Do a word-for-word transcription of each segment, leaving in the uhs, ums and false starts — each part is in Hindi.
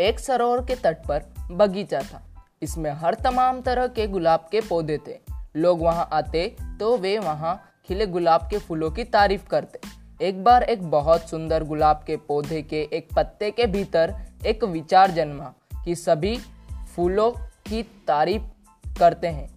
एक सरोवर के तट पर बगीचा था। इसमें हर तमाम तरह के गुलाब के पौधे थे। लोग वहां आते तो वे वहां खिले गुलाब के फूलों की तारीफ करते। एक बार एक बहुत सुंदर गुलाब के पौधे के एक पत्ते के भीतर एक विचार जन्मा कि सभी फूलों की तारीफ करते हैं,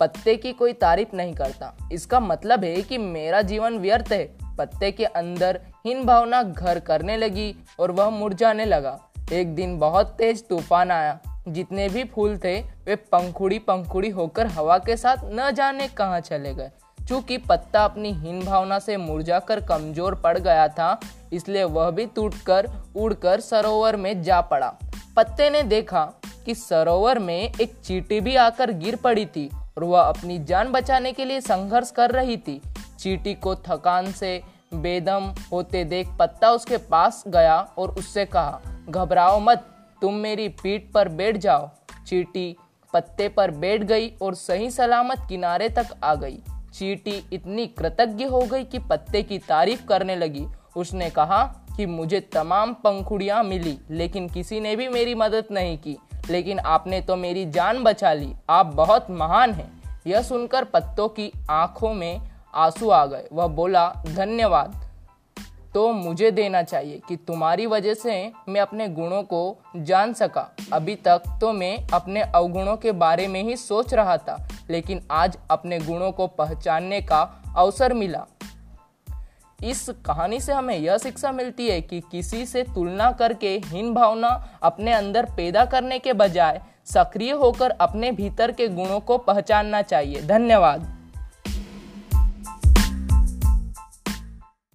पत्ते की कोई तारीफ नहीं करता। इसका मतलब है कि मेरा जीवन व्यर्थ है। पत्ते के अंदर हीन भावना घर करने लगी और वह मुरझाने लगा। एक दिन बहुत तेज तूफान आया। जितने भी फूल थे वे पंखुड़ी पंखुड़ी होकर हवा के साथ न जाने कहाँ चले गए। चूँकि पत्ता अपनी हीन भावना से मुरझाकर कमजोर पड़ गया था, इसलिए वह भी टूटकर उड़कर सरोवर में जा पड़ा। पत्ते ने देखा कि सरोवर में एक चींटी भी आकर गिर पड़ी थी और वह अपनी जान बचाने के लिए संघर्ष कर रही थी। चींटी को थकान से बेदम होते देख पत्ता उसके पास गया और उससे कहा, घबराओ मत, तुम मेरी पीठ पर बैठ जाओ। चींटी पत्ते पर बैठ गई और सही सलामत किनारे तक आ गई। चींटी इतनी कृतज्ञ हो गई कि पत्ते की तारीफ करने लगी। उसने कहा कि मुझे तमाम पंखुड़ियाँ मिली, लेकिन किसी ने भी मेरी मदद नहीं की, लेकिन आपने तो मेरी जान बचा ली, आप बहुत महान हैं। यह सुनकर पत्तों की आंखों में आंसू आ गए। वह बोला, धन्यवाद तो मुझे देना चाहिए कि तुम्हारी वजह से मैं अपने गुणों को जान सका। अभी तक तो मैं अपने अवगुणों के बारे में ही सोच रहा था, लेकिन आज अपने गुणों को पहचानने का अवसर मिला। इस कहानी से हमें यह शिक्षा मिलती है कि किसी से तुलना करके हीन भावना अपने अंदर पैदा करने के बजाय सक्रिय होकर अपने भीतर के गुणों को पहचानना चाहिए। धन्यवाद।